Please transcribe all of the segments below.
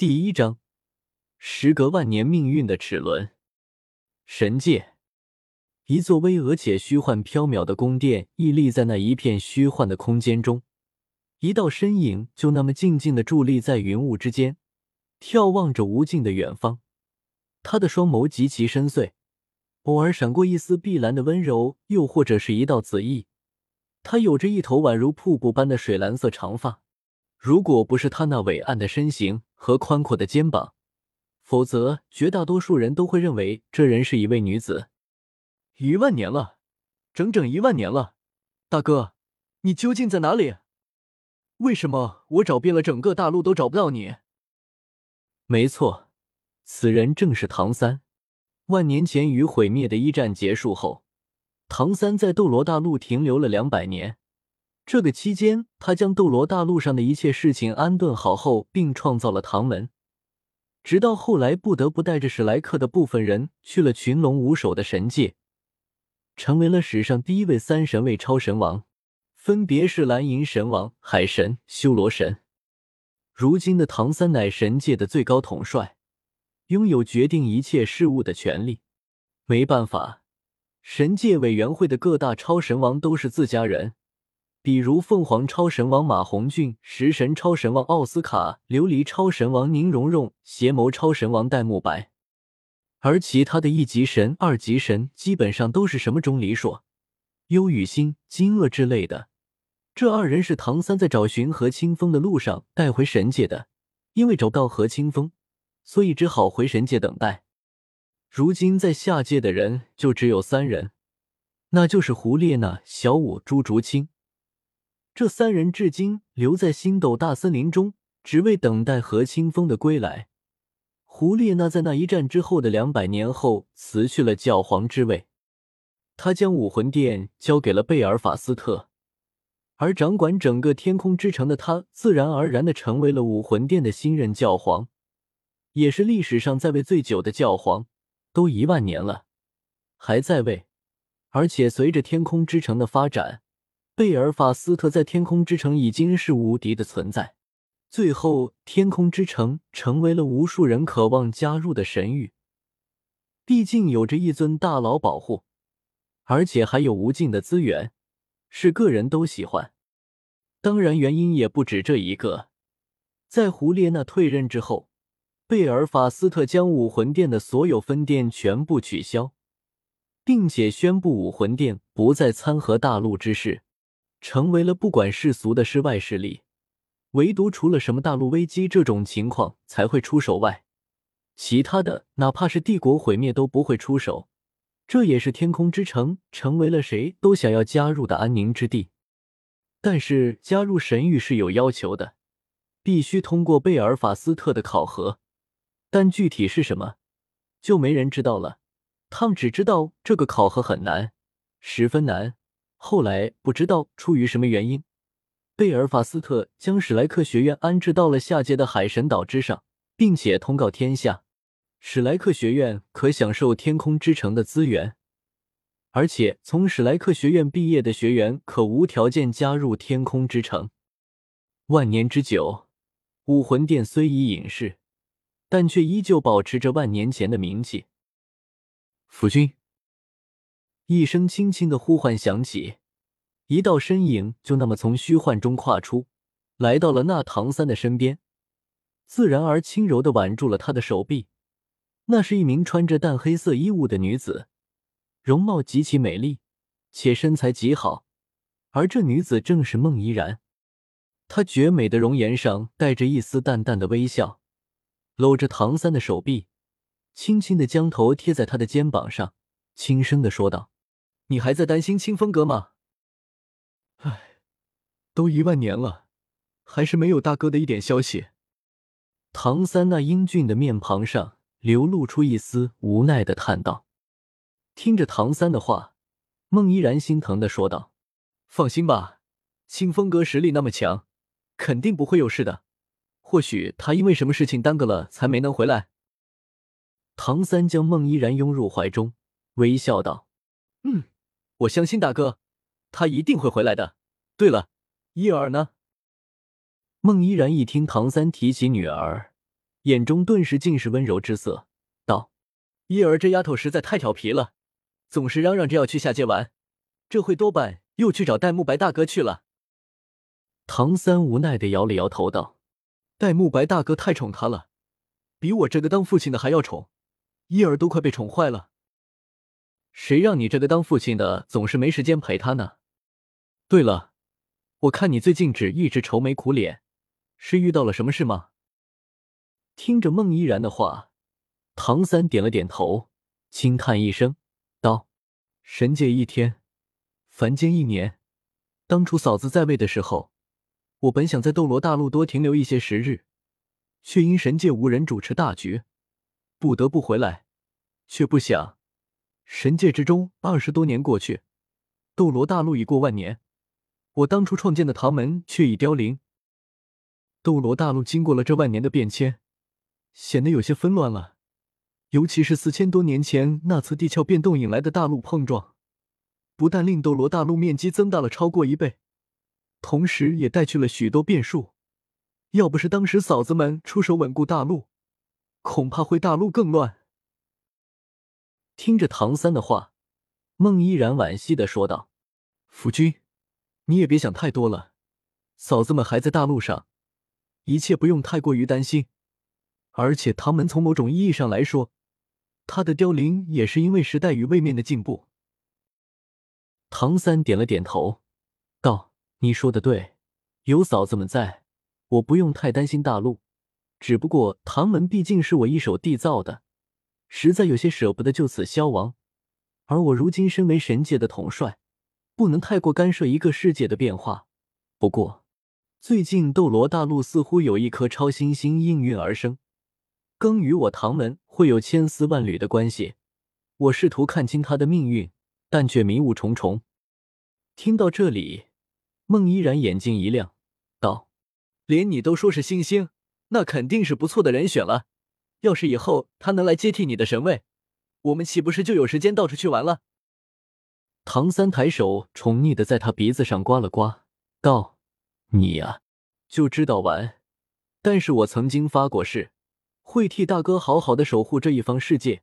第一章，时隔万年命运的齿轮。神界，一座巍峨且虚幻缥缈的宫殿屹立在那一片虚幻的空间中，一道身影就那么静静地伫立在云雾之间，眺望着无尽的远方。他的双眸极其深邃，偶尔闪过一丝碧蓝的温柔，又或者是一道紫意。他有着一头宛如瀑布般的水蓝色长发，如果不是他那伟岸的身形和宽阔的肩膀，否则绝大多数人都会认为这人是一位女子。1万年了，整整1万年了，大哥，你究竟在哪里？为什么我找遍了整个大陆都找不到你？没错，此人正是唐三。1万年前与毁灭的一战结束后，唐三在斗罗大陆停留了200年。这个期间，他将斗罗大陆上的一切事情安顿好后，并创造了唐门。直到后来不得不带着史莱克的部分人去了群龙无首的神界，成为了史上第一位3神位超神王，分别是蓝银神王、海神、修罗神。如今的唐三乃神界的最高统帅，拥有决定一切事物的权利。没办法，神界委员会的各大超神王都是自家人，比如凤凰超神王马红俊、食神超神王奥斯卡、琉璃超神王宁荣荣、邪眸超神王戴沐白。而其他的1级神、2级神基本上都是什么钟离烁、幽雨星、金鳄之类的。这2人是唐三在找寻何清风的路上带回神界的，因为找不到何清风，所以只好回神界等待。如今在下界的人就只有3人，那就是胡列娜、小舞、朱竹清。这3人至今留在星斗大森林中，只为等待何清风的归来。胡列娜在那一战之后的200年后辞去了教皇之位，他将武魂殿交给了贝尔法斯特，而掌管整个天空之城的他，自然而然地成为了武魂殿的新任教皇，也是历史上在位最久的教皇，都1万年了，还在位。而且随着天空之城的发展，贝尔法斯特在天空之城已经是无敌的存在。最后，天空之城成为了无数人渴望加入的神域，毕竟有着一尊大佬保护，而且还有无尽的资源，是个人都喜欢。当然原因也不止这一个，在胡列娜退任之后，贝尔法斯特将武魂殿的所有分店全部取消，并且宣布武魂殿不再参合大陆之事，成为了不管世俗的世外势力，唯独除了什么大陆危机这种情况才会出手外，其他的哪怕是帝国毁灭都不会出手。这也是天空之城成为了谁都想要加入的安宁之地。但是加入神域是有要求的，必须通过贝尔法斯特的考核，但具体是什么就没人知道了。他们只知道这个考核很难，十分难。后来不知道出于什么原因，贝尔法斯特将史莱克学院安置到了下界的海神岛之上，并且通告天下，史莱克学院可享受天空之城的资源，而且从史莱克学院毕业的学员可无条件加入天空之城。1万年之久，武魂殿虽已隐世，但却依旧保持着1万年前的名气。夫君，一声轻轻的呼唤响起，一道身影就那么从虚幻中跨出，来到了那唐三的身边，自然而轻柔地挽住了他的手臂。那是一名穿着淡黑色衣物的女子，容貌极其美丽，且身材极好，而这女子正是孟依然。她绝美的容颜上带着一丝淡淡的微笑，搂着唐三的手臂，轻轻地将头贴在他的肩膀上，轻声地说道：你还在担心清风阁吗？唉，都1万年了，还是没有大哥的一点消息。唐三那英俊的面庞上流露出一丝无奈的叹道。听着唐三的话，孟依然心疼地说道：放心吧，清风阁实力那么强，肯定不会有事的，或许他因为什么事情耽搁了才没能回来。唐三将孟依然拥入怀中，微笑道：我相信大哥，他一定会回来的。对了，伊尔呢？孟依然一听唐三提起女儿，眼中顿时尽是温柔之色，道：“叶儿这丫头实在太调皮了，总是嚷嚷着要去下界玩，这会多半又去找戴沐白大哥去了。”唐三无奈地摇了摇头道：“戴沐白大哥太宠他了，比我这个当父亲的还要宠，叶儿都快被宠坏了。谁让你这个当父亲的总是没时间陪他呢？对了，我看你最近一直愁眉苦脸，是遇到了什么事吗？”听着孟依然的话，唐三点了点头，轻叹一声，道：“神界一天，凡间一年。当初嫂子在位的时候，我本想在斗罗大陆多停留一些时日，却因神界无人主持大局，不得不回来。却不想，神界之中20多年过去，斗罗大陆已过10000年，我当初创建的唐门却已凋零。斗罗大陆经过了这10000年的变迁，显得有些纷乱了，尤其是4000多年前那次地壳变动引来的大陆碰撞，不但令斗罗大陆面积增大了超过1倍，同时也带去了许多变数。要不是当时嫂子们出手稳固大陆，恐怕会大陆更乱。”听着唐三的话，孟依然惋惜地说道：“夫君，你也别想太多了，嫂子们还在大陆上，一切不用太过于担心。而且唐门从某种意义上来说，它的凋零也是因为时代与位面的进步。”唐三点了点头，道：“你说的对，有嫂子们在，我不用太担心大陆。只不过唐门毕竟是我一手缔造的，实在有些舍不得就此消亡。而我如今身为神界的统帅，不能太过干涉一个世界的变化。不过，最近斗罗大陆似乎有一颗超新星应运而生，更与我唐门会有千丝万缕的关系。我试图看清他的命运，但却迷雾重重。”听到这里，孟依然眼睛一亮，道：“连你都说是新星，那肯定是不错的人选了。要是以后他能来接替你的神位，我们岂不是就有时间到处去玩了？”唐三抬手宠溺地在他鼻子上刮了刮，道：“你呀，就知道玩。但是我曾经发过誓，会替大哥好好的守护这一方世界，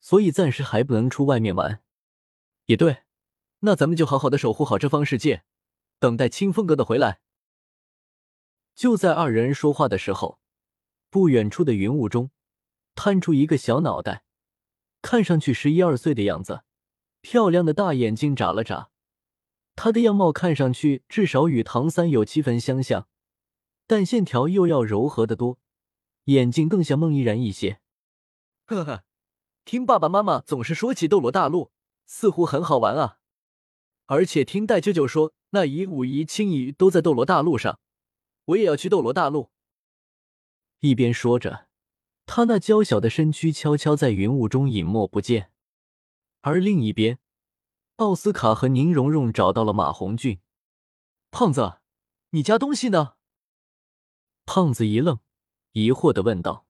所以暂时还不能出外面玩。”“也对，那咱们就好好的守护好这方世界，等待清风哥的回来。”就在二人说话的时候，不远处的云雾中探出一个小脑袋，看上去11、12岁的样子，漂亮的大眼睛眨了眨。他的样貌看上去至少与唐三有7分相像，但线条又要柔和得多，眼睛更像孟依然一些。“呵呵，听爸爸妈妈总是说起斗罗大陆，似乎很好玩啊。而且听戴舅舅说，那姨、五姨、青姨都在斗罗大陆上，我也要去斗罗大陆。”一边说着，他那娇小的身躯悄悄在云雾中隐没不见。而另一边，奥斯卡和宁荣荣找到了马红俊。“胖子，你家东西呢？”胖子一愣，疑惑地问道：“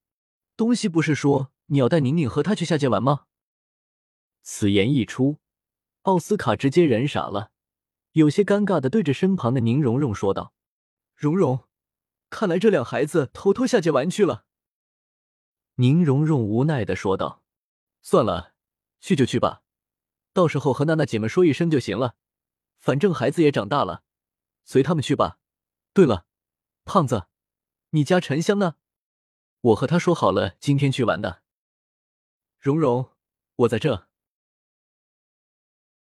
东西不是说你要带宁宁和他去下界玩吗？”此言一出，奥斯卡直接人傻了，有些尴尬地对着身旁的宁荣荣说道：“荣荣，看来这两孩子偷偷下界玩去了。”宁荣荣无奈地说道：“算了，去就去吧，到时候和娜娜姐们说一声就行了，反正孩子也长大了，随他们去吧。对了，胖子，你家沉香呢？我和他说好了今天去玩的。”“荣荣，我在这。”